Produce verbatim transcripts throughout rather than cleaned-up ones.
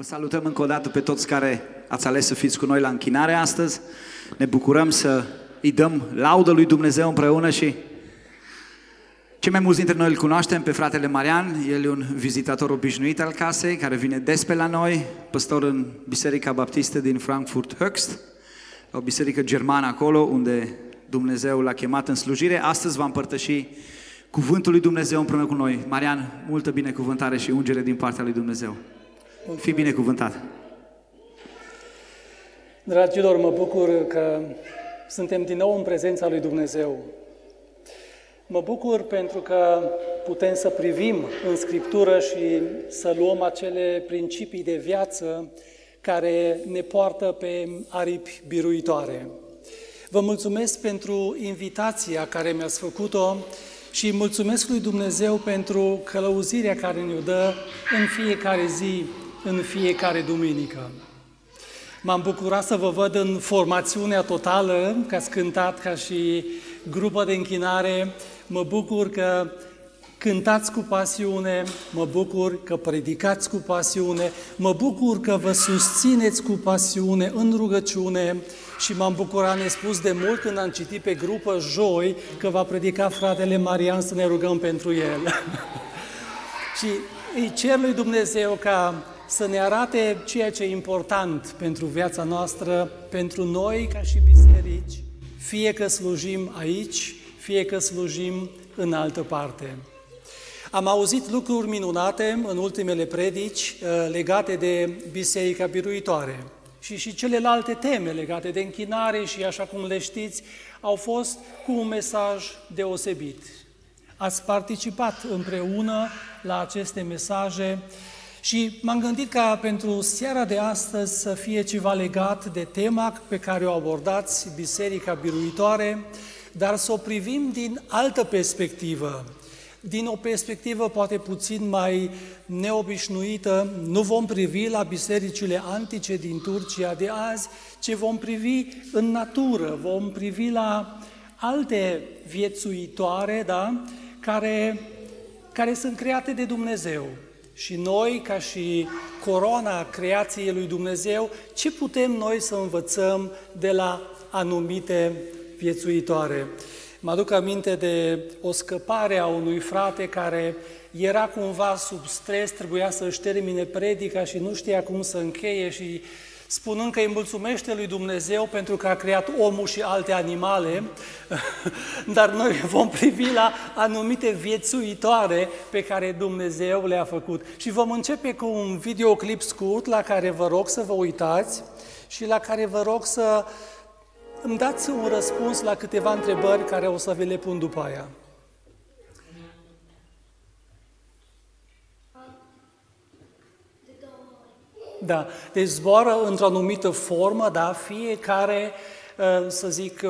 Vă salutăm încă o dată pe toți care ați ales să fiți cu noi la închinare astăzi. Ne bucurăm să îi dăm laudă lui Dumnezeu împreună și cei mai mulți dintre noi îl cunoaștem pe fratele Marian. El e un vizitator obișnuit al casei, care vine des pe la noi, păstor în Biserica Baptistă din Frankfurt Höchst, o biserică germană acolo, unde Dumnezeu l-a chemat în slujire. Astăzi va împărtăși cuvântul lui Dumnezeu împreună cu noi. Marian, multă binecuvântare și ungere din partea lui Dumnezeu. Fii binecuvântat! Dragilor, mă bucur că suntem din nou în prezența lui Dumnezeu. Mă bucur pentru că putem să privim în Scriptură și să luăm acele principii de viață care ne poartă pe aripi biruitoare. Vă mulțumesc pentru invitația care mi-ați făcut-o și mulțumesc lui Dumnezeu pentru călăuzirea care ne-o dă în fiecare zi, în fiecare duminică. M-am bucurat să vă văd în formațiunea totală, că ați cântat ca și grupă de închinare. Mă bucur că cântați cu pasiune, mă bucur că predicați cu pasiune, mă bucur că vă susțineți cu pasiune în rugăciune și m-am bucurat nespus de mult când am citit pe grupă joi că va predica fratele Marian, să ne rugăm pentru el. Și îi cer lui Dumnezeu ca să ne arate ceea ce e important pentru viața noastră, pentru noi ca și biserici, fie că slujim aici, fie că slujim în altă parte. Am auzit lucruri minunate în ultimele predici legate de Biserica Biruitoare și și celelalte teme legate de închinare și, așa cum le știți, au fost cu un mesaj deosebit. Ați participat împreună la aceste mesaje și m-am gândit ca pentru seara de astăzi să fie ceva legat de tema pe care o abordați, Biserica Biruitoare, dar să o privim din altă perspectivă, din o perspectivă poate puțin mai neobișnuită. Nu vom privi la bisericile antice din Turcia de azi, ci vom privi în natură, vom privi la alte viețuitoare, da? care, care sunt create de Dumnezeu. Și noi, ca și coroana creației lui Dumnezeu, ce putem noi să învățăm de la anumite viețuitoare? Mă aduc aminte de o scăpare a unui frate care era cumva sub stres, trebuia să își termine predica și nu știa cum să încheie și spunând că îi mulțumește lui Dumnezeu pentru că a creat omul și alte animale, dar noi vom privi la anumite viețuitoare pe care Dumnezeu le-a făcut. Și vom începe cu un videoclip scurt la care vă rog să vă uitați și la care vă rog să îmi dați un răspuns la câteva întrebări care o să vi le pun după aia. Da, deci zboară într-o anumită formă, da, fiecare, să zic,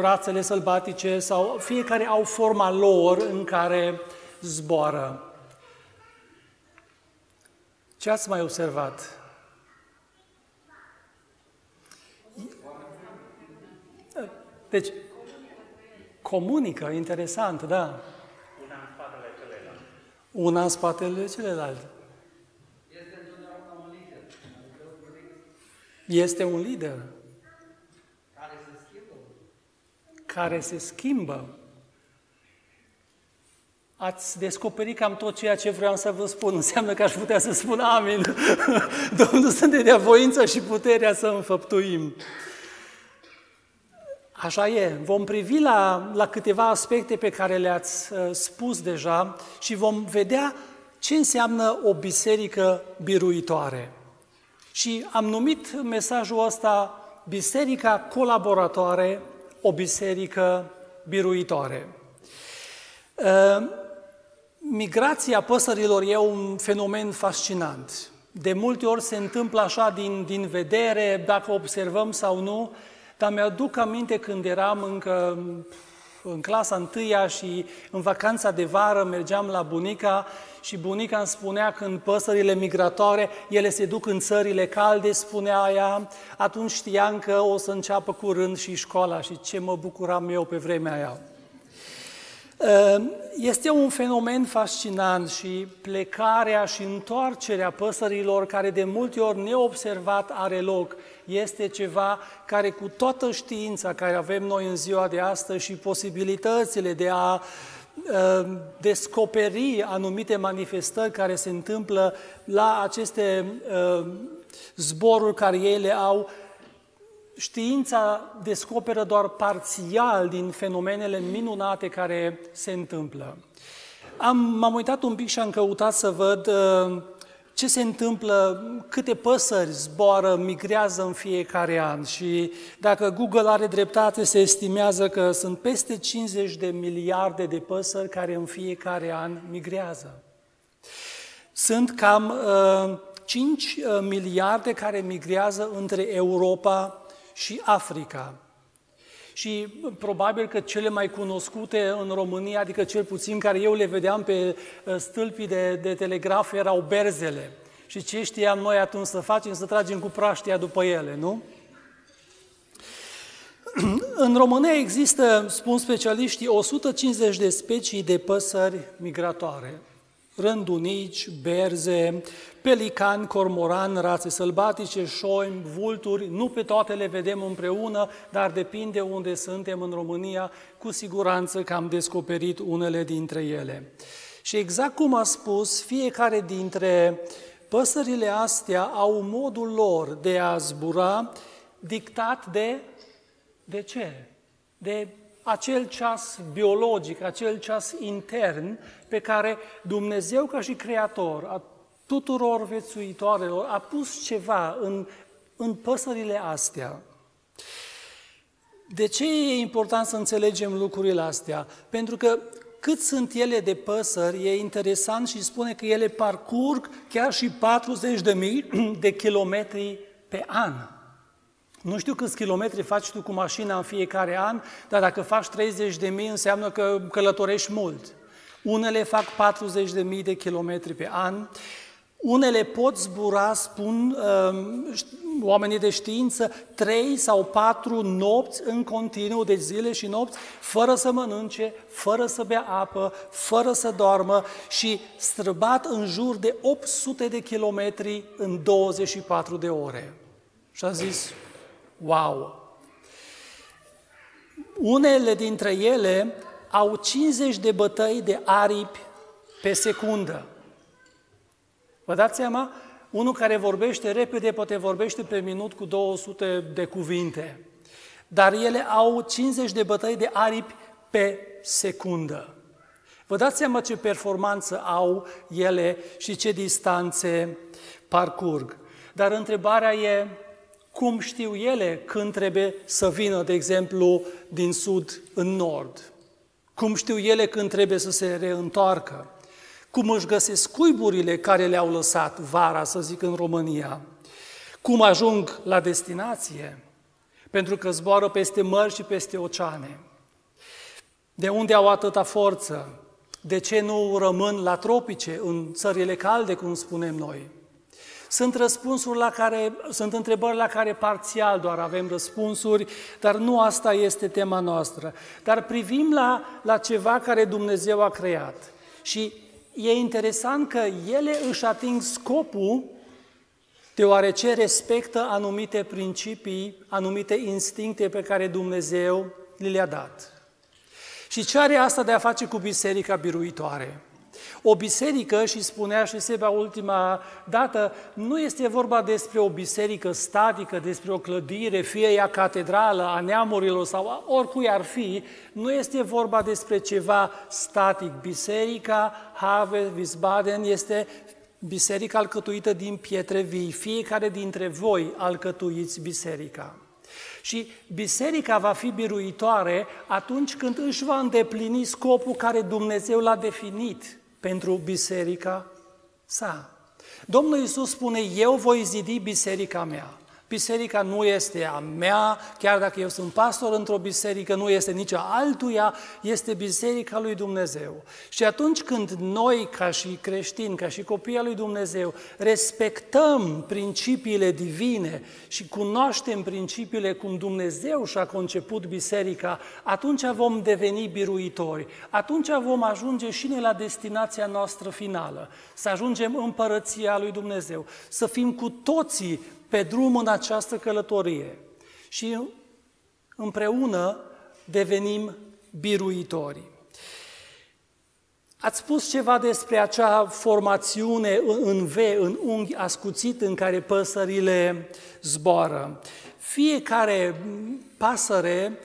rațele sălbatice sau fiecare au forma lor în care zboară. Ce ați mai observat? Deci, comunică, interesant, da. Una în spatele celelalte. Una în spatele celelalte. Este întotdeauna un lider. Este un lider. Care se schimbă. Care se schimbă. Ați descoperit cam tot ceea ce vreau să vă spun. Înseamnă că aș putea să spun amin. Domnul să ne dea voința și puterea să înfăptuim. Așa e, vom privi la, la câteva aspecte pe care le-ați uh, spus deja și vom vedea ce înseamnă o biserică biruitoare. Și am numit mesajul ăsta Biserica Colaboratoare, o biserică biruitoare. Uh, migrația păsărilor e un fenomen fascinant. De multe ori se întâmplă așa din, din vedere, dacă observăm sau nu. Dar mi-aduc aminte când eram încă în clasa întâia și în vacanța de vară mergeam la bunica și bunica îmi spunea când păsările migratoare, ele se duc în țările calde, spunea ea, atunci știam că o să înceapă curând și școala și ce mă bucuram eu pe vremea aia. Este un fenomen fascinant și plecarea și întoarcerea păsărilor, care de multe ori neobservat are loc, este ceva care cu toată știința care avem noi în ziua de astăzi și posibilitățile de a descoperi anumite manifestări care se întâmplă la aceste zboruri care ele au, știința descoperă doar parțial din fenomenele minunate care se întâmplă. Am, m-am uitat un pic și am căutat să văd uh, ce se întâmplă, câte păsări zboară, migrează în fiecare an. Și dacă Google are dreptate, se estimează că sunt peste cincizeci de miliarde de păsări care în fiecare an migrează. Sunt cam uh, cinci miliarde care migrează între Europa și Africa. Și probabil că cele mai cunoscute în România, adică cel puțin care eu le vedeam pe stâlpii de, de telegraf, erau berzele. Și ce știam noi atunci să facem? Să tragem cu praștia după ele, nu? În România există, spun specialiștii, o sută cincizeci de specii de păsări migratoare. Rândunici, berze, pelicani, cormoran, rațe sălbatice, șoimi, vulturi, nu pe toate le vedem împreună, dar depinde unde suntem în România, cu siguranță că am descoperit unele dintre ele. Și exact cum a spus, fiecare dintre păsările astea au modul lor de a zbura dictat de, de ce? De acel ceas biologic, acel ceas intern pe care Dumnezeu ca și Creator a tuturor viețuitoarelor a pus ceva în, în păsările astea. De ce e important să înțelegem lucrurile astea? Pentru că cât sunt ele de păsări, e interesant și spune că ele parcurg chiar și patruzeci de mii de kilometri pe an. Nu știu câți kilometri faci tu cu mașina în fiecare an, dar dacă faci treizeci de mii înseamnă că călătorești mult. Unele fac patruzeci de mii de kilometri pe an, unele pot zbura, spun oamenii de știință, trei sau patru nopți în continuu, de zile și nopți, fără să mănânce, fără să bea apă, fără să doarmă și străbat în jur de opt sute de kilometri în douăzeci și patru de ore. Și a zis... wow! Unele dintre ele au cincizeci de bătăi de aripi pe secundă. Vă dați seama? Unul care vorbește repede, poate vorbește pe minut cu două sute de cuvinte. Dar ele au cincizeci de bătăi de aripi pe secundă. Vă dați seama ce performanță au ele și ce distanțe parcurg. Dar întrebarea e... cum știu ele când trebuie să vină, de exemplu, din sud în nord? Cum știu ele când trebuie să se reîntoarcă? Cum își găsesc cuiburile care le-au lăsat vara, să zic, în România? Cum ajung la destinație? Pentru că zboară peste mări și peste oceane. De unde au atâta forță? De ce nu rămân la tropice, în țările calde, cum spunem noi? Sunt răspunsuri la care, sunt întrebări la care parțial doar avem răspunsuri, dar nu asta este tema noastră. Dar privim la, la ceva care Dumnezeu a creat. Și e interesant că ele își ating scopul deoarece respectă anumite principii, anumite instincte pe care Dumnezeu le-a dat. Și ce are asta de a face cu biserica biruitoare? O biserică, și spunea și Seba ultima dată, nu este vorba despre o biserică statică, despre o clădire, fie ea catedrală, a neamurilor sau oricui ar fi, nu este vorba despre ceva static. Biserica Harvest, Wiesbaden, este biserica alcătuită din pietre vii. Fiecare dintre voi alcătuiți biserica. Și biserica va fi biruitoare atunci când își va îndeplini scopul care Dumnezeu l-a definit pentru biserica sa. Domnul Iisus spune, eu voi zidi biserica mea. Biserica nu este a mea, chiar dacă eu sunt pastor într-o biserică, nu este nici a altuia, este biserica lui Dumnezeu. Și atunci când noi, ca și creștini, ca și copiii lui Dumnezeu, respectăm principiile divine și cunoaștem principiile cum Dumnezeu și-a conceput biserica, atunci vom deveni biruitori, atunci vom ajunge și noi la destinația noastră finală, să ajungem în împărăția lui Dumnezeu, să fim cu toții pe drum în această călătorie și împreună devenim biruitori. Ați spus ceva despre acea formațiune în V, în unghi ascuțit, în care păsările zboară. Fiecare pasăre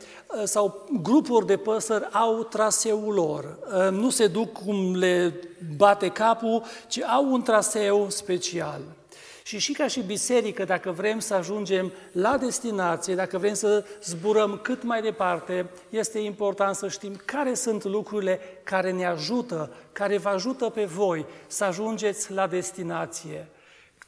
sau grupuri de păsări au traseul lor. Nu se duc cum le bate capul, ci au un traseu special. Și și ca și biserică, dacă vrem să ajungem la destinație, dacă vrem să zburăm cât mai departe, este important să știm care sunt lucrurile care ne ajută, care vă ajută pe voi să ajungeți la destinație.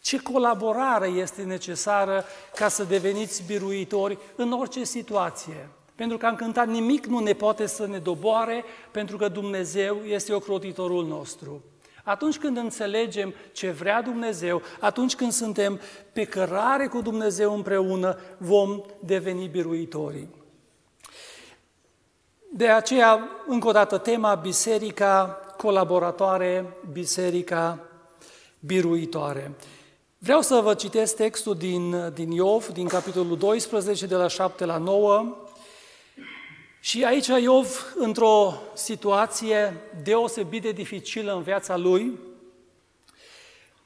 Ce colaborare este necesară ca să deveniți biruitori în orice situație. Pentru că am cântat, nimic nu ne poate să ne doboare, pentru că Dumnezeu este ocrotitorul nostru. Atunci când înțelegem ce vrea Dumnezeu, atunci când suntem pe cărare cu Dumnezeu împreună, vom deveni biruitorii. De aceea, încă o dată, tema: biserica colaboratoare, biserica biruitoare. Vreau să vă citesc textul din, din Iov, din capitolul doisprezece, de la șapte la nouă. Și aici Iov, într-o situație deosebit de dificilă în viața lui,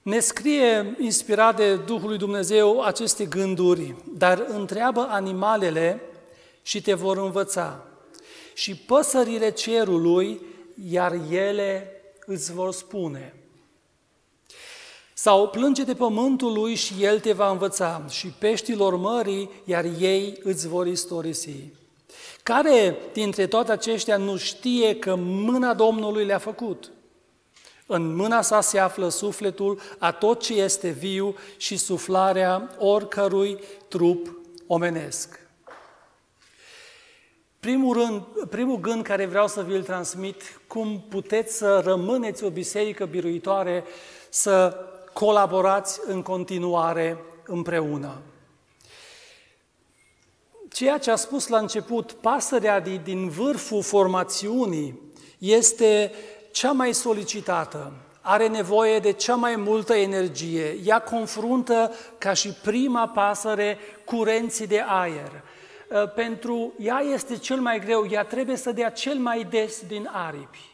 ne scrie, inspirat de Duhul lui Dumnezeu, aceste gânduri: dar întreabă animalele și te vor învăța, și păsările cerului, iar ele îți vor spune. Sau plânge-te pământului și el te va învăța, și peștilor mării, iar ei îți vor istorisi. Care dintre toate aceștia nu știe că mâna Domnului le-a făcut? În mâna sa se află sufletul a tot ce este viu și suflarea oricărui trup omenesc. Primul, rând, primul gând care vreau să vi-l transmit, cum puteți să rămâneți o biserică biruitoare, să colaborați în continuare împreună. Ceea ce a spus la început, pasărea din vârful formațiunii este cea mai solicitată, are nevoie de cea mai multă energie, ea confruntă ca și prima pasăre curenții de aer. Pentru ea este cel mai greu, ea trebuie să dea cel mai des din aripi.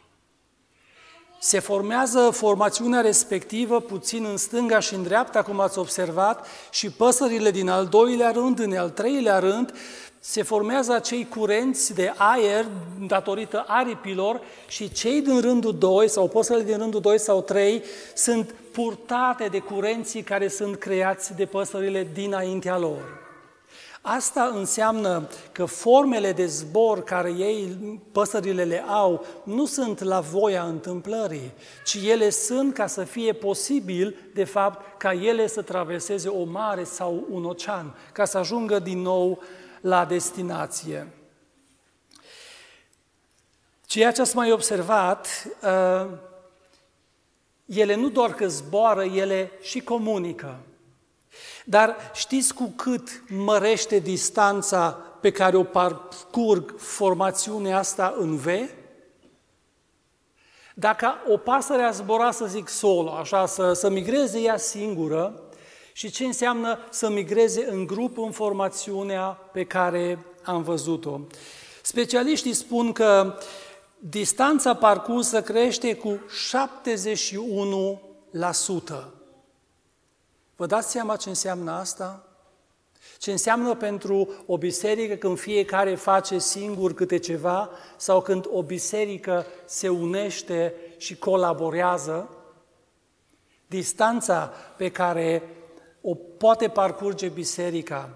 Se formează formațiunea respectivă puțin în stânga și în dreapta, cum ați observat, și păsările din al doilea rând, în al treilea rând, se formează acei curenți de aer datorită aripilor, și cei din rândul doi sau păsările din rândul doi sau trei sunt purtate de curenții care sunt creați de păsările dinaintea lor. Asta înseamnă că formele de zbor care ei, păsările, le au, nu sunt la voia întâmplării, ci ele sunt ca să fie posibil, de fapt, ca ele să traverseze o mare sau un ocean, ca să ajungă din nou la destinație. Ceea ce ați mai observat, ele nu doar că zboară, ele și comunică. Dar știți cu cât mărește distanța pe care o parcurg formațiunea asta în V? Dacă o pasăre a zbura, să zic, solo, așa, să, să migreze ea singură, și ce înseamnă să migreze în grup în formațiunea pe care am văzut-o. Specialiștii spun că distanța parcursă crește cu șaptezeci și unu la sută. Vă dați seama ce înseamnă asta? Ce înseamnă pentru o biserică când fiecare face singur câte ceva, sau când o biserică se unește și colaborează? Distanța pe care o poate parcurge biserica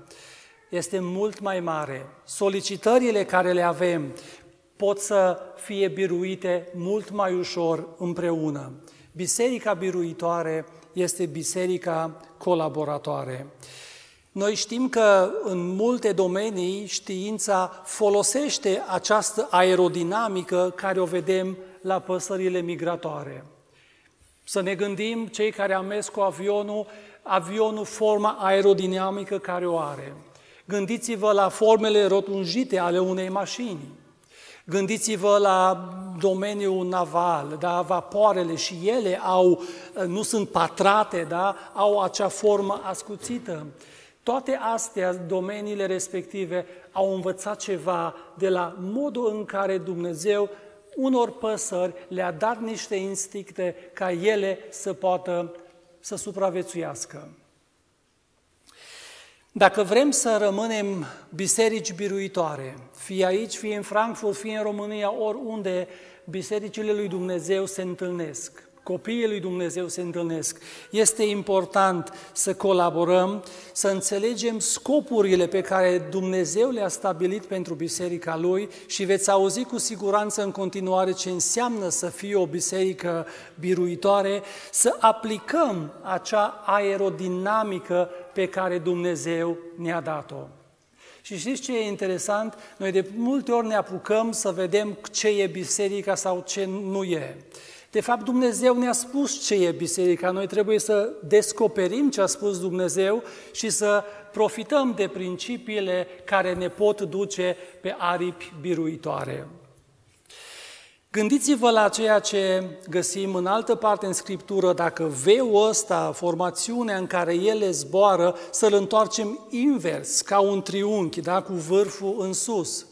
este mult mai mare. Solicitările care le avem pot să fie biruite mult mai ușor împreună. Biserica biruitoare este biserica colaboratoare. Noi știm că în multe domenii știința folosește această aerodinamică care o vedem la păsările migratoare. Să ne gândim, cei care am mers cu avionul, avionul forma aerodinamică care o are. Gândiți-vă la formele rotunjite ale unei mașini. Gândiți-vă la domeniul naval, da? Vapoarele și ele au, nu sunt patrate, da? Au acea formă ascuțită. Toate astea, domeniile respective, au învățat ceva de la modul în care Dumnezeu unor păsări le-a dat niște instincte ca ele să poată să supraviețuiască. Dacă vrem să rămânem biserici biruitoare, fie aici, fie în Frankfurt, fie în România, oriunde, bisericile lui Dumnezeu se întâlnesc, copiii lui Dumnezeu se întâlnesc, este important să colaborăm, să înțelegem scopurile pe care Dumnezeu le-a stabilit pentru biserica Lui și veți auzi cu siguranță în continuare ce înseamnă să fie o biserică biruitoare, să aplicăm acea aerodinamică pe care Dumnezeu ne-a dat-o. Și știți ce e interesant? Noi de multe ori ne apucăm să vedem ce e biserica sau ce nu e. De fapt, Dumnezeu ne-a spus ce e biserica. Noi trebuie să descoperim ce a spus Dumnezeu și să profităm de principiile care ne pot duce pe aripi biruitoare. Gândiți-vă la ceea ce găsim în altă parte în Scriptură, dacă veul ăsta, formațiunea în care ele zboară, să-l întoarcem invers, ca un triunghi, da? Cu vârful în sus.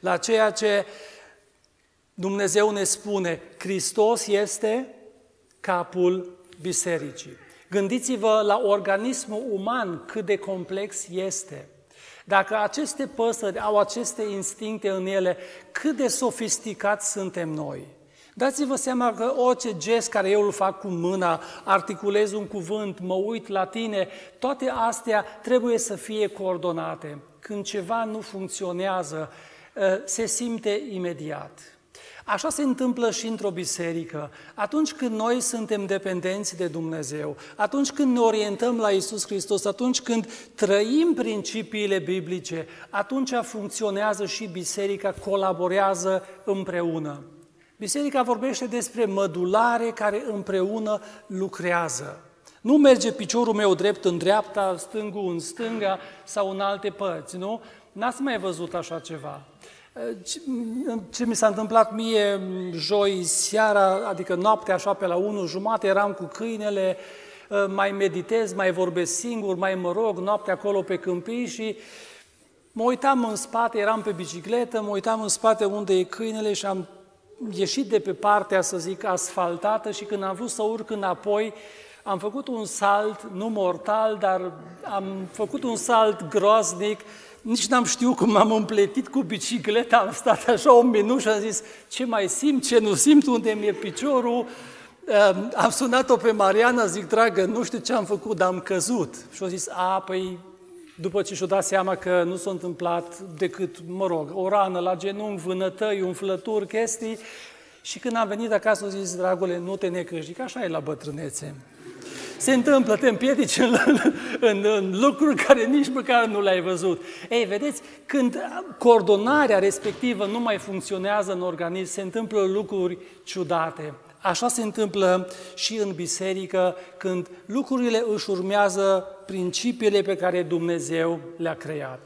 La ceea ce Dumnezeu ne spune, Hristos este capul bisericii. Gândiți-vă la organismul uman, cât de complex este. Dacă aceste păsări au aceste instincte în ele, cât de sofisticați suntem noi. Dați-vă seama că orice gest care eu îl fac cu mâna, articulez un cuvânt, mă uit la tine, toate astea trebuie să fie coordonate. Când ceva nu funcționează, se simte imediat. Așa se întâmplă și într-o biserică. Atunci când noi suntem dependenți de Dumnezeu, atunci când ne orientăm la Iisus Hristos, atunci când trăim principiile biblice, atunci funcționează și biserica, colaborează împreună. Biserica vorbește despre mădulare care împreună lucrează. Nu merge piciorul meu drept în dreapta, stângul în stânga sau în alte părți, nu? N-ați mai văzut așa ceva. Ce mi s-a întâmplat mie joi seara, adică noaptea așa pe la unu jumate, eram cu câinele, mai meditez, mai vorbesc singur, mai mă rog, noaptea acolo pe câmpii și mă uitam în spate, eram pe bicicletă, mă uitam în spate unde e câinele și am ieșit de pe partea, să zic, asfaltată și când am vrut să urc înapoi, am făcut un salt, nu mortal, dar am făcut un salt groaznic. Nici n-am știut cum m-am împletit cu bicicleta, am stat așa un minut și am zis ce mai simt, ce nu simt, unde mi-e piciorul. Am sunat-o pe Mariana, zic, dragă, nu știu ce am făcut, dar am căzut. Și-a zis, a, păi, după ce și-a dat seama că nu s-a întâmplat decât, mă rog, o rană la genunchi, vânătăi, umflături, chestii. Și când am venit acasă, a zis, dragule, nu te necăji, că așa e la bătrânețe. Se întâmplă, te împiedici în, în, în lucruri care nici măcar nu le-ai văzut. Ei, vedeți, când coordonarea respectivă nu mai funcționează în organism, se întâmplă lucruri ciudate. Așa se întâmplă și în biserică, când lucrurile își urmează principiile pe care Dumnezeu le-a creat.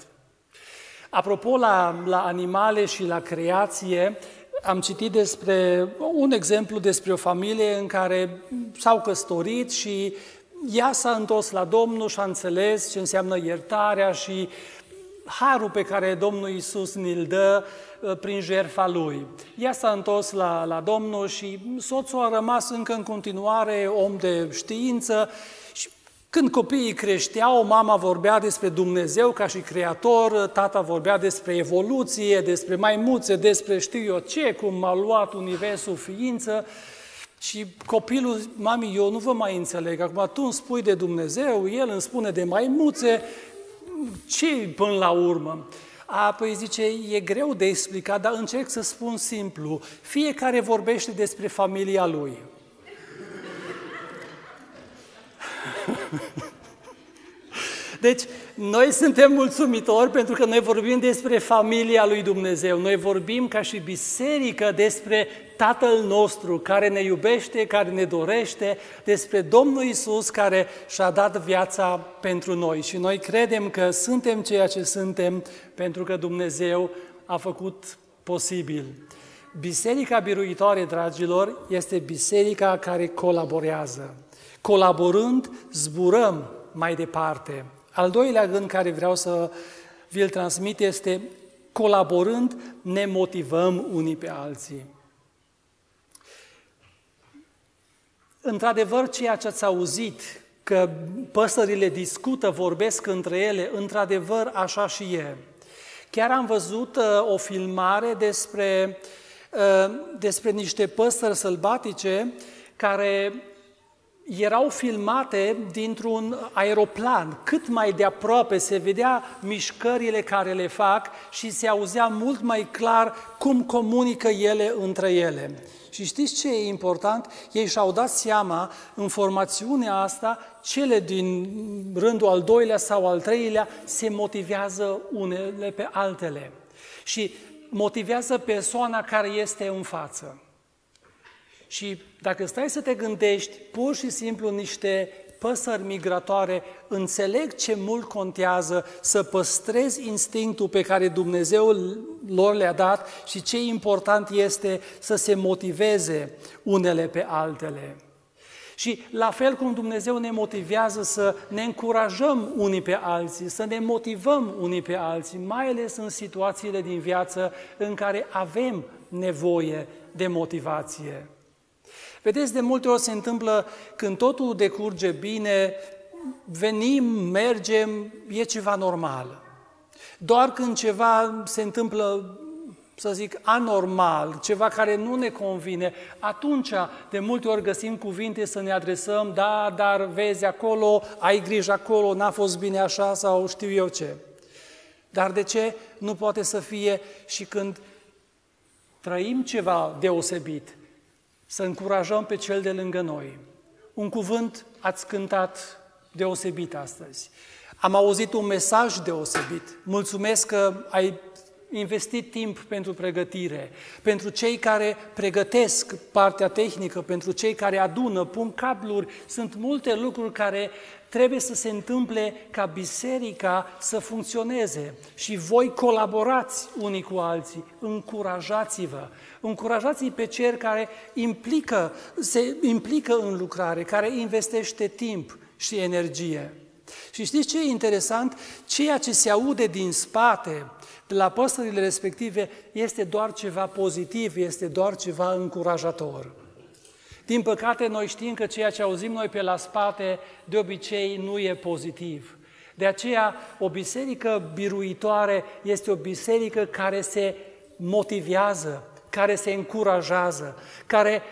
Apropo, la, la animale și la creație, am citit despre un exemplu despre o familie în care s-au căsătorit și ea s-a întors la Domnul și a înțeles ce înseamnă iertarea și harul pe care Domnul Iisus ni-l dă prin jertfa Lui. Ea s-a întors la, la Domnul și soțul a rămas încă în continuare om de știință. Când copiii creșteau, mama vorbea despre Dumnezeu ca și creator, tata vorbea despre evoluție, despre maimuțe, despre știu eu ce, cum a luat universul ființă și copilul, mami, eu nu vă mai înțeleg, acum tu îmi spui de Dumnezeu, el îmi spune de maimuțe, ce până la urmă? A, păi zice, e greu de explicat, dar încerc să spun simplu, fiecare vorbește despre familia lui. Deci, noi suntem mulțumitori pentru că noi vorbim despre familia lui Dumnezeu, noi vorbim ca și biserică despre Tatăl nostru care ne iubește, care ne dorește, despre Domnul Iisus care și-a dat viața pentru noi. Și noi credem că suntem ceea ce suntem pentru că Dumnezeu a făcut posibil. Biserica biruitoare, dragilor, este biserica care colaborează. Colaborând, zburăm mai departe. Al doilea gând care vreau să vi-l transmit este colaborând, ne motivăm unii pe alții. Într-adevăr, ceea ce ați auzit, că păsările discută, vorbesc între ele, într-adevăr, așa și e. Chiar am văzut uh, o filmare despre, uh, despre niște păsări sălbatice care erau filmate dintr-un aeroplan. Cât mai de aproape se vedea mișcările care le fac și se auzea mult mai clar cum comunică ele între ele. Și știți ce e important? Ei și-au dat seama în formațiunea asta, cele din rândul al doilea sau al treilea se motivează unele pe altele. Și motivează persoana care este în față. Și dacă stai să te gândești, pur și simplu niște păsări migratoare, înțeleg ce mult contează să păstrezi instinctul pe care Dumnezeu lor le-a dat și ce important este să se motiveze unele pe altele. Și la fel cum Dumnezeu ne motivează să ne încurajăm unii pe alții, să ne motivăm unii pe alții, mai ales în situațiile din viață în care avem nevoie de motivație. Vedeți, de multe ori se întâmplă când totul decurge bine, venim, mergem, e ceva normal. Doar când ceva se întâmplă, să zic, anormal, ceva care nu ne convine, atunci de multe ori găsim cuvinte să ne adresăm, da, dar vezi acolo, ai grijă acolo, n-a fost bine așa sau știu eu ce. Dar de ce nu poate să fie și când trăim ceva deosebit? Să încurajăm pe cel de lângă noi. Un cuvânt ați cântat deosebit astăzi. Am auzit un mesaj deosebit. Mulțumesc că ai investit timp pentru pregătire, pentru cei care pregătesc partea tehnică, pentru cei care adună, pun cabluri. Sunt multe lucruri care trebuie să se întâmple ca biserica să funcționeze. Și voi colaborați unii cu alții, încurajați-vă. Încurajați-i pe cel care implică, se implică în lucrare, care investește timp și energie. Și știți ce e interesant? Ceea ce se aude din spate la păsările respective este doar ceva pozitiv, este doar ceva încurajator. Din păcate, noi știm că ceea ce auzim noi pe la spate, de obicei, nu e pozitiv. De aceea, o biserică biruitoare este o biserică care se motivează, care se încurajează, care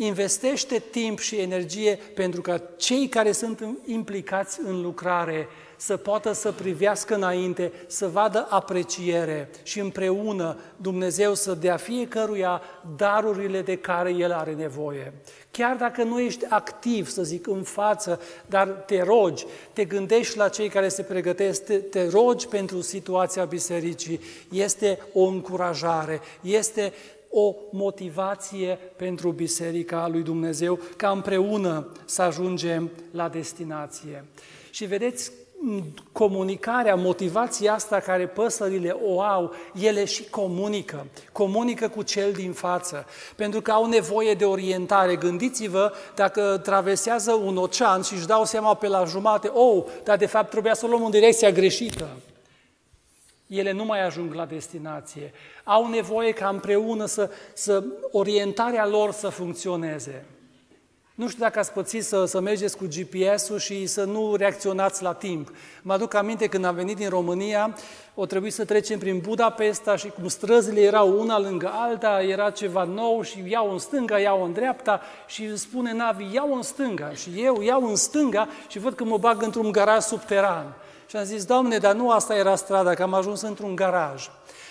investește timp și energie pentru ca cei care sunt implicați în lucrare să poată să privească înainte, să vadă apreciere și împreună Dumnezeu să dea fiecăruia darurile de care el are nevoie. Chiar dacă nu ești activ, să zic, în față, dar te rogi, te gândești la cei care se pregătesc, te, te rogi pentru situația bisericii, este o încurajare, este o motivație pentru Biserica lui Dumnezeu ca împreună să ajungem la destinație. Și vedeți, comunicarea, motivația asta care păsările o au, ele și comunică. Comunică cu cel din față, pentru că au nevoie de orientare. Gândiți-vă dacă traversează un ocean și își dau seama pe la jumate, oh, dar de fapt trebuia să o luăm în direcția greșită. Ele nu mai ajung la destinație. Au nevoie ca împreună să, să orientarea lor să funcționeze. Nu știu dacă ați pățit să, să mergeți cu G P S-ul și să nu reacționați la timp. Mă aduc aminte când am venit din România, o trebuie să trecem prin Budapesta și cum străzile erau una lângă alta, era ceva nou și iau în stânga, iau în dreapta și îmi spune navi, iau în stânga și eu iau în stânga și văd că mă bag într-un garaj subteran. Și am zis, Doamne, dar nu asta era strada, că am ajuns într-un garaj.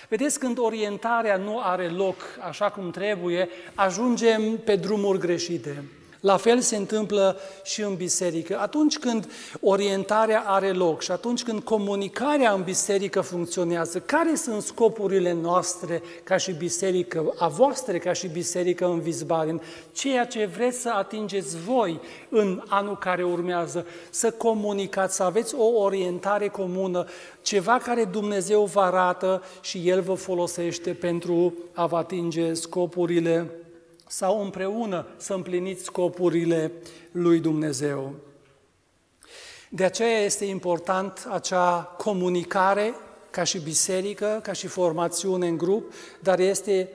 Vedeți, când orientarea nu are loc așa cum trebuie, ajungem pe drumuri greșite. La fel se întâmplă și în biserică. Atunci când orientarea are loc și atunci când comunicarea în biserică funcționează, care sunt scopurile noastre ca și biserică, a voastre ca și biserică în Wiesbaden? Ceea ce vreți să atingeți voi în anul care urmează, să comunicați, să aveți o orientare comună, ceva care Dumnezeu vă arată și El vă folosește pentru a vă atinge scopurile sau împreună să împliniți scopurile lui Dumnezeu. De aceea este important acea comunicare ca și biserică, ca și formațiune în grup, dar este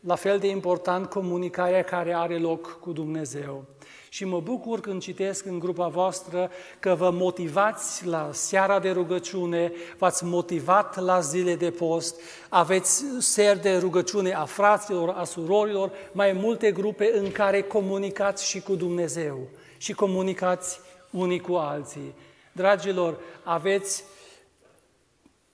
la fel de important comunicarea care are loc cu Dumnezeu. Și mă bucur când citesc în grupa voastră că vă motivați la seara de rugăciune, v-ați motivat la zile de post, aveți seri de rugăciune a fraților, a surorilor, mai multe grupe în care comunicați și cu Dumnezeu și comunicați unii cu alții. Dragilor, aveți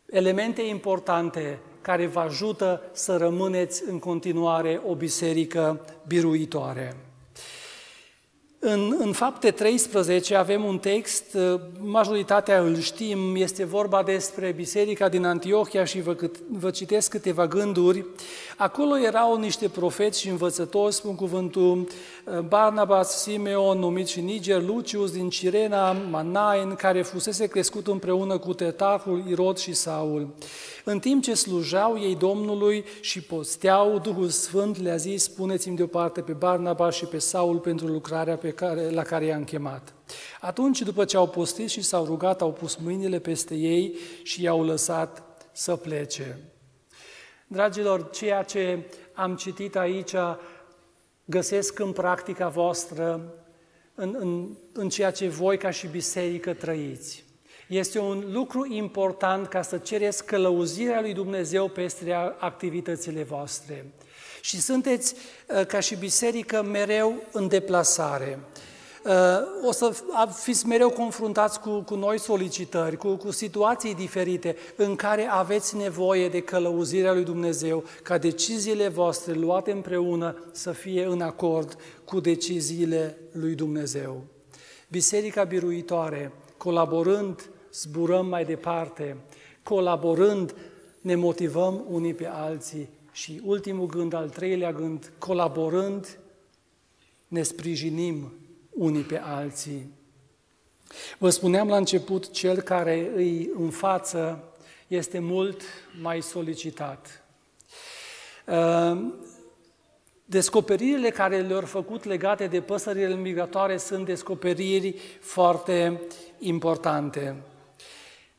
elemente importante care vă ajută să rămâneți în continuare o biserică biruitoare. În, în Fapte treisprezece avem un text, majoritatea îl știm, este vorba despre biserica din Antiochia și vă, vă citesc câteva gânduri. Acolo erau niște profeți și învățători, spun cuvântul, Barnabas, Simeon, numit și Niger, Lucius din Cirena, Manaen, care fusese crescut împreună cu Tetahul, Irod și Saul. În timp ce slujau ei Domnului și posteau, Duhul Sfânt le-a zis, puneți-mi deoparte pe Barnabas și pe Saul pentru lucrarea pe care, la care i-am chemat. Atunci, după ce au postit și s-au rugat, au pus mâinile peste ei și i-au lăsat să plece. Dragilor, ceea ce am citit aici găsesc în practica voastră, în, în, în ceea ce voi ca și biserică trăiți. Este un lucru important ca să cereți călăuzirea lui Dumnezeu peste activitățile voastre. Și sunteți, ca și biserică, mereu în deplasare. O să fiți mereu confruntați cu, cu noi solicitări, cu, cu situații diferite în care aveți nevoie de călăuzirea lui Dumnezeu ca deciziile voastre luate împreună să fie în acord cu deciziile lui Dumnezeu. Biserica biruitoare, colaborând, zburăm mai departe, colaborând, ne motivăm unii pe alții și ultimul gând, al treilea gând, colaborând, ne sprijinim unii pe alții. Vă spuneam la început, cel care îi înfață este mult mai solicitat. Descoperirile care le-au făcut legate de păsările migratoare sunt descoperiri foarte importante.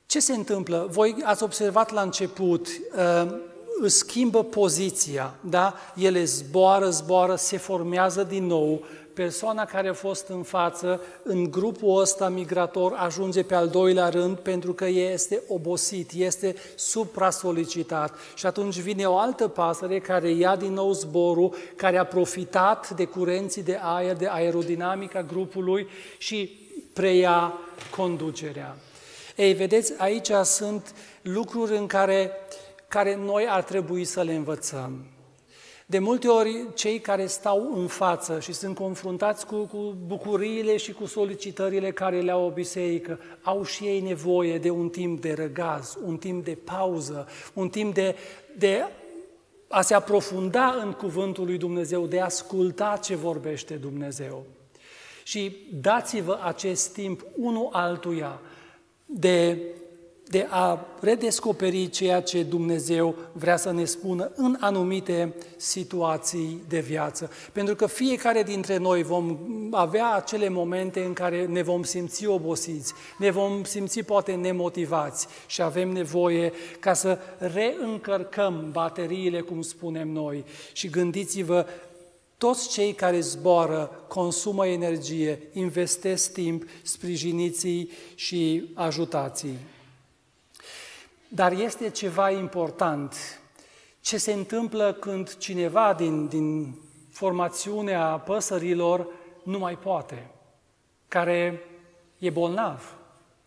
Ce se întâmplă? Voi ați observat la început, își schimbă poziția, da? Ele zboară, zboară, se formează din nou. Persoana care a fost în față, în grupul ăsta migrator, ajunge pe al doilea rând pentru că este obosit, este supra-solicitat. Și atunci vine o altă pasăre care ia din nou zborul, care a profitat de curenții de aer, de aerodinamica grupului și preia conducerea. Ei, vedeți, aici sunt lucruri în care, care noi ar trebui să le învățăm. De multe ori, cei care stau în față și sunt confruntați cu, cu bucuriile și cu solicitările care le au o biserică, au și ei nevoie de un timp de răgaz, un timp de pauză, un timp de, de a se aprofunda în cuvântul lui Dumnezeu, de a asculta ce vorbește Dumnezeu. Și dați-vă acest timp unul altuia de... de a redescoperi ceea ce Dumnezeu vrea să ne spună în anumite situații de viață. Pentru că fiecare dintre noi vom avea acele momente în care ne vom simți obosiți, ne vom simți poate nemotivați și avem nevoie ca să reîncărcăm bateriile, cum spunem noi. Și gândiți-vă, toți cei care zboară, consumă energie, investesc timp, sprijiniți-i și ajutați-i. Dar este ceva important. Ce se întâmplă când cineva din, din formațiunea păsărilor nu mai poate, care e bolnav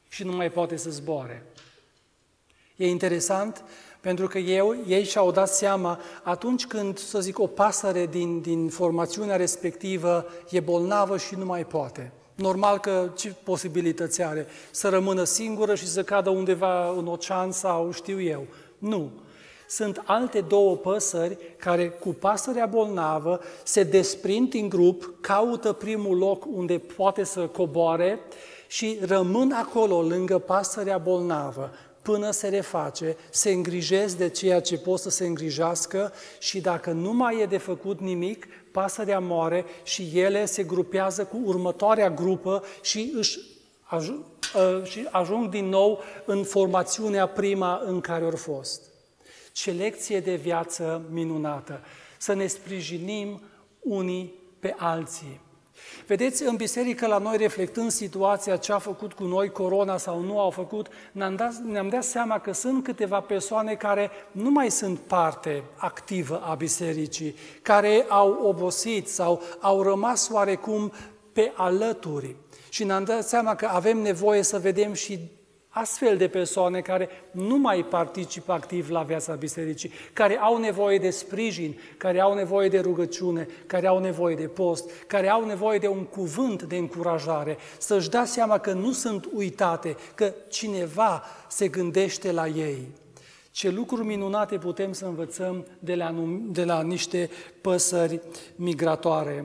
și nu mai poate să zboare? E interesant pentru că eu, ei și-au dat seama atunci când, să zic, o pasăre din, din formațiunea respectivă e bolnavă și nu mai poate. Normal că ce posibilități are? Să rămână singură și să cadă undeva în ocean sau știu eu. Nu. Sunt alte două păsări care, cu pasărea bolnavă, se desprind din grup, caută primul loc unde poate să coboare și rămân acolo, lângă pasărea bolnavă, până se reface, se îngrijesc de ceea ce pot să se îngrijească și dacă nu mai e de făcut nimic, pasărea moare și ele se grupează cu următoarea grupă și își ajung, și ajung din nou în formațiunea prima în care au fost. Ce lecție de viață minunată! Să ne sprijinim unii pe alții. Vedeți, în biserică la noi, reflectând situația ce a făcut cu noi corona sau nu au făcut, ne-am dat, ne-am dat seama că sunt câteva persoane care nu mai sunt parte activă a bisericii, care au obosit sau au rămas oarecum pe alături. Și ne-am dat seama că avem nevoie să vedem și astfel de persoane care nu mai participă activ la viața bisericii, care au nevoie de sprijin, care au nevoie de rugăciune, care au nevoie de post, care au nevoie de un cuvânt de încurajare, să-și dea seama că nu sunt uitate, că cineva se gândește la ei. Ce lucruri minunate putem să învățăm de la, de la niște păsări migratoare.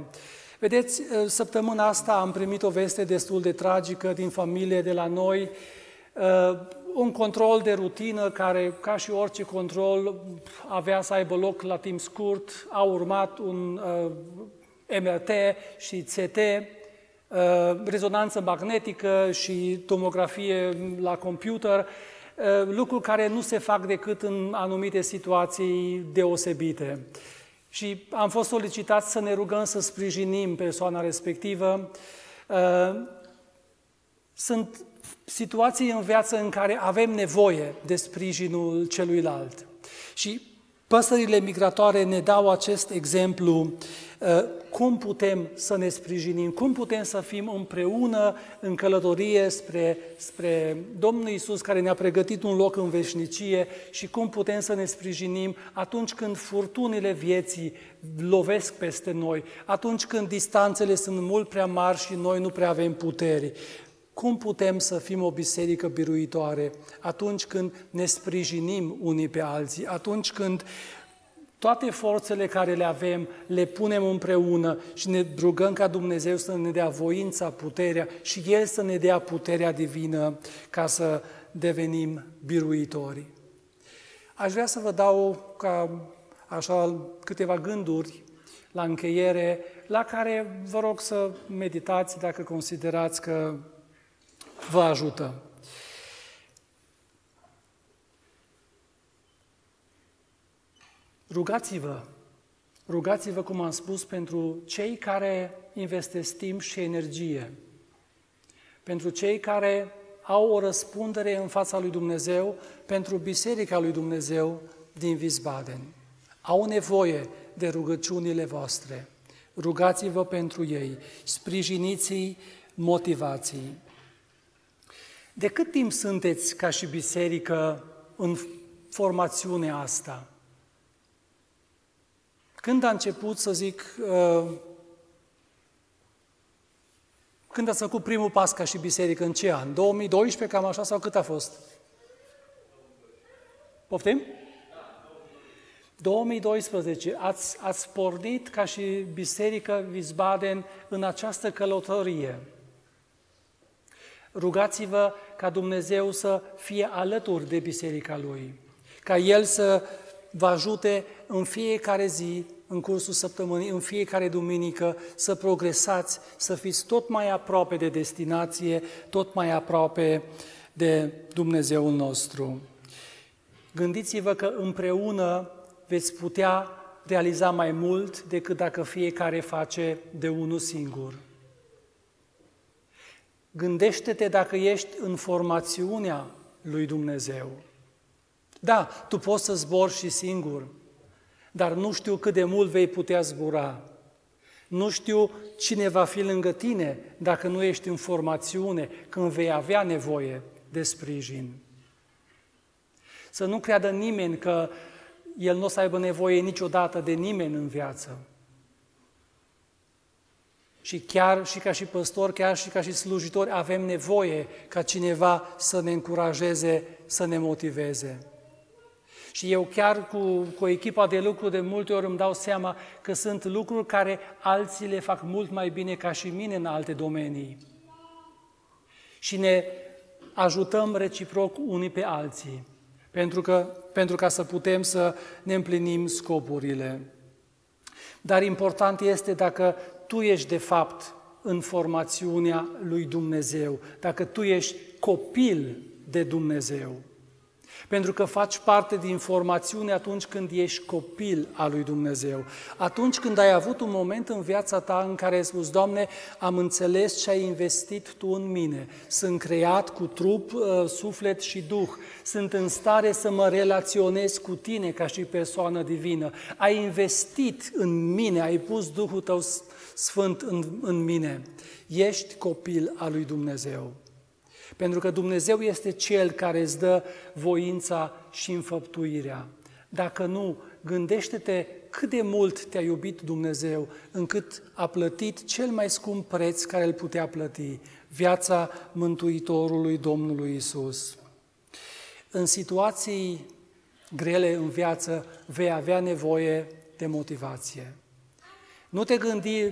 Vedeți, săptămâna asta am primit o veste destul de tragică din familie de la noi. Uh, un control de rutină care, ca și orice control, avea să aibă loc la timp scurt, a urmat un uh, M R T și C T, uh, rezonanță magnetică și tomografie la computer, uh, lucruri care nu se fac decât în anumite situații deosebite. Și am fost solicitați să ne rugăm să sprijinim persoana respectivă. Uh, sunt situații în viață în care avem nevoie de sprijinul celuilalt. Și păsările migratoare ne dau acest exemplu, cum putem să ne sprijinim, cum putem să fim împreună în călătorie spre, spre Domnul Iisus, care ne-a pregătit un loc în veșnicie, și cum putem să ne sprijinim atunci când furtunile vieții lovesc peste noi, atunci când distanțele sunt mult prea mari și noi nu prea avem puteri. Cum putem să fim o biserică biruitoare atunci când ne sprijinim unii pe alții, atunci când toate forțele care le avem le punem împreună și ne rugăm ca Dumnezeu să ne dea voința, puterea și El să ne dea puterea divină ca să devenim biruitori. Aș vrea să vă dau ca așa câteva gânduri la încheiere, la care vă rog să meditați dacă considerați că vă ajută. Rugați-vă, rugați-vă, cum am spus, pentru cei care investesc timp și energie, pentru cei care au o răspundere în fața lui Dumnezeu, pentru Biserica lui Dumnezeu din Wiesbaden. Au nevoie de rugăciunile voastre. Rugați-vă pentru ei, sprijiniți-i, motivați-i. De cât timp sunteți ca și biserică în formațiunea asta? Când a început, să zic, când ați făcut primul pas ca și biserică, în ce an? două mii doisprezece, cam așa, sau cât a fost? Poftim? două mii doisprezece. Ați, ați pornit ca și biserică Wiesbaden în această călătorie. Rugați-vă ca Dumnezeu să fie alături de biserica Lui, ca El să vă ajute în fiecare zi, în cursul săptămânii, în fiecare duminică, să progresați, să fiți tot mai aproape de destinație, tot mai aproape de Dumnezeul nostru. Gândiți-vă că împreună veți putea realiza mai mult decât dacă fiecare face de unul singur. Gândește-te dacă ești în formațiunea lui Dumnezeu. Da, tu poți să zbori și singur, dar nu știu cât de mult vei putea zbura. Nu știu cine va fi lângă tine dacă nu ești în formațiune, când vei avea nevoie de sprijin. Să nu creadă nimeni că el nu o să aibă nevoie niciodată de nimeni în viață. Și chiar și ca și păstori, chiar și ca și slujitori, avem nevoie ca cineva să ne încurajeze, să ne motiveze. Și eu chiar cu, cu echipa de lucru de multe ori îmi dau seama că sunt lucruri care alții le fac mult mai bine ca și mine în alte domenii. Și ne ajutăm reciproc unii pe alții, pentru că, pentru ca să putem să ne împlinim scopurile. Dar important este dacă tu ești de fapt în formațiunea lui Dumnezeu, dacă tu ești copil de Dumnezeu. Pentru că faci parte din formațiune atunci când ești copil al lui Dumnezeu. Atunci când ai avut un moment în viața ta în care ai spus, Doamne, am înțeles ce ai investit Tu în mine. Sunt creat cu trup, suflet și duh. Sunt în stare să mă relaționez cu Tine ca și persoană divină. Ai investit în mine, ai pus Duhul Tău Sfânt în, în mine. Ești copil al lui Dumnezeu. Pentru că Dumnezeu este Cel care îți dă voința și înfăptuirea. Dacă nu, gândește-te cât de mult te-a iubit Dumnezeu, încât a plătit cel mai scump preț care îl putea plăti, viața Mântuitorului Domnului Iisus. În situații grele în viață vei avea nevoie de motivație. Nu te gândi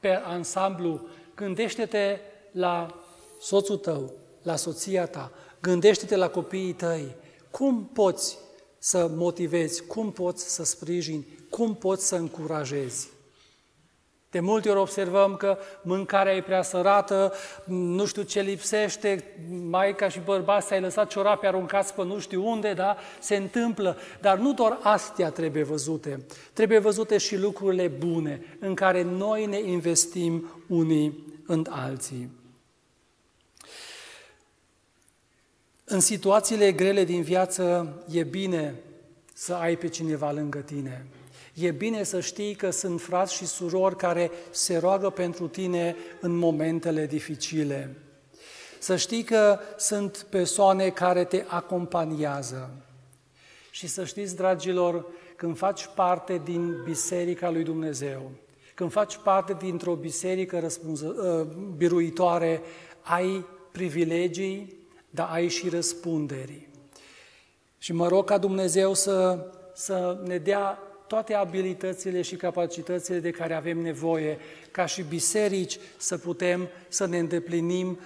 pe ansamblu, gândește-te la soțul tău, la soția ta, gândește-te la copiii tăi. Cum poți să motivezi, cum poți să sprijini, cum poți să încurajezi? De multe ori observăm că mâncarea e prea sărată, nu știu ce lipsește, maica și bărbați ai lăsat ciorapi aruncați pe nu știu unde, da? Se întâmplă. Dar nu doar astea trebuie văzute. Trebuie văzute și lucrurile bune în care noi ne investim unii în alții. În situațiile grele din viață e bine să ai pe cineva lângă tine. E bine să știi că sunt frați și surori care se roagă pentru tine în momentele dificile. Să știi că sunt persoane care te acompaniază. Și să știți, dragilor, când faci parte din Biserica lui Dumnezeu, când faci parte dintr-o biserică răspunză, biruitoare, ai privilegii, dar ai și răspunderi. Și mă rog ca Dumnezeu să, să ne dea toate abilitățile și capacitățile de care avem nevoie, ca și biserici să putem să ne îndeplinim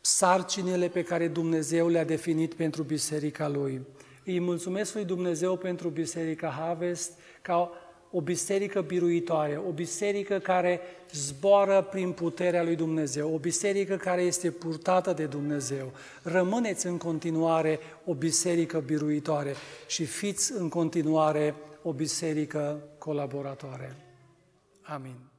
sarcinile pe care Dumnezeu le-a definit pentru biserica Lui. Îi mulțumesc lui Dumnezeu pentru Biserica Harvest, ca o biserică biruitoare, o biserică care zboară prin puterea lui Dumnezeu, o biserică care este purtată de Dumnezeu. Rămâneți în continuare o biserică biruitoare și fiți în continuare o biserică colaboratoare. Amin.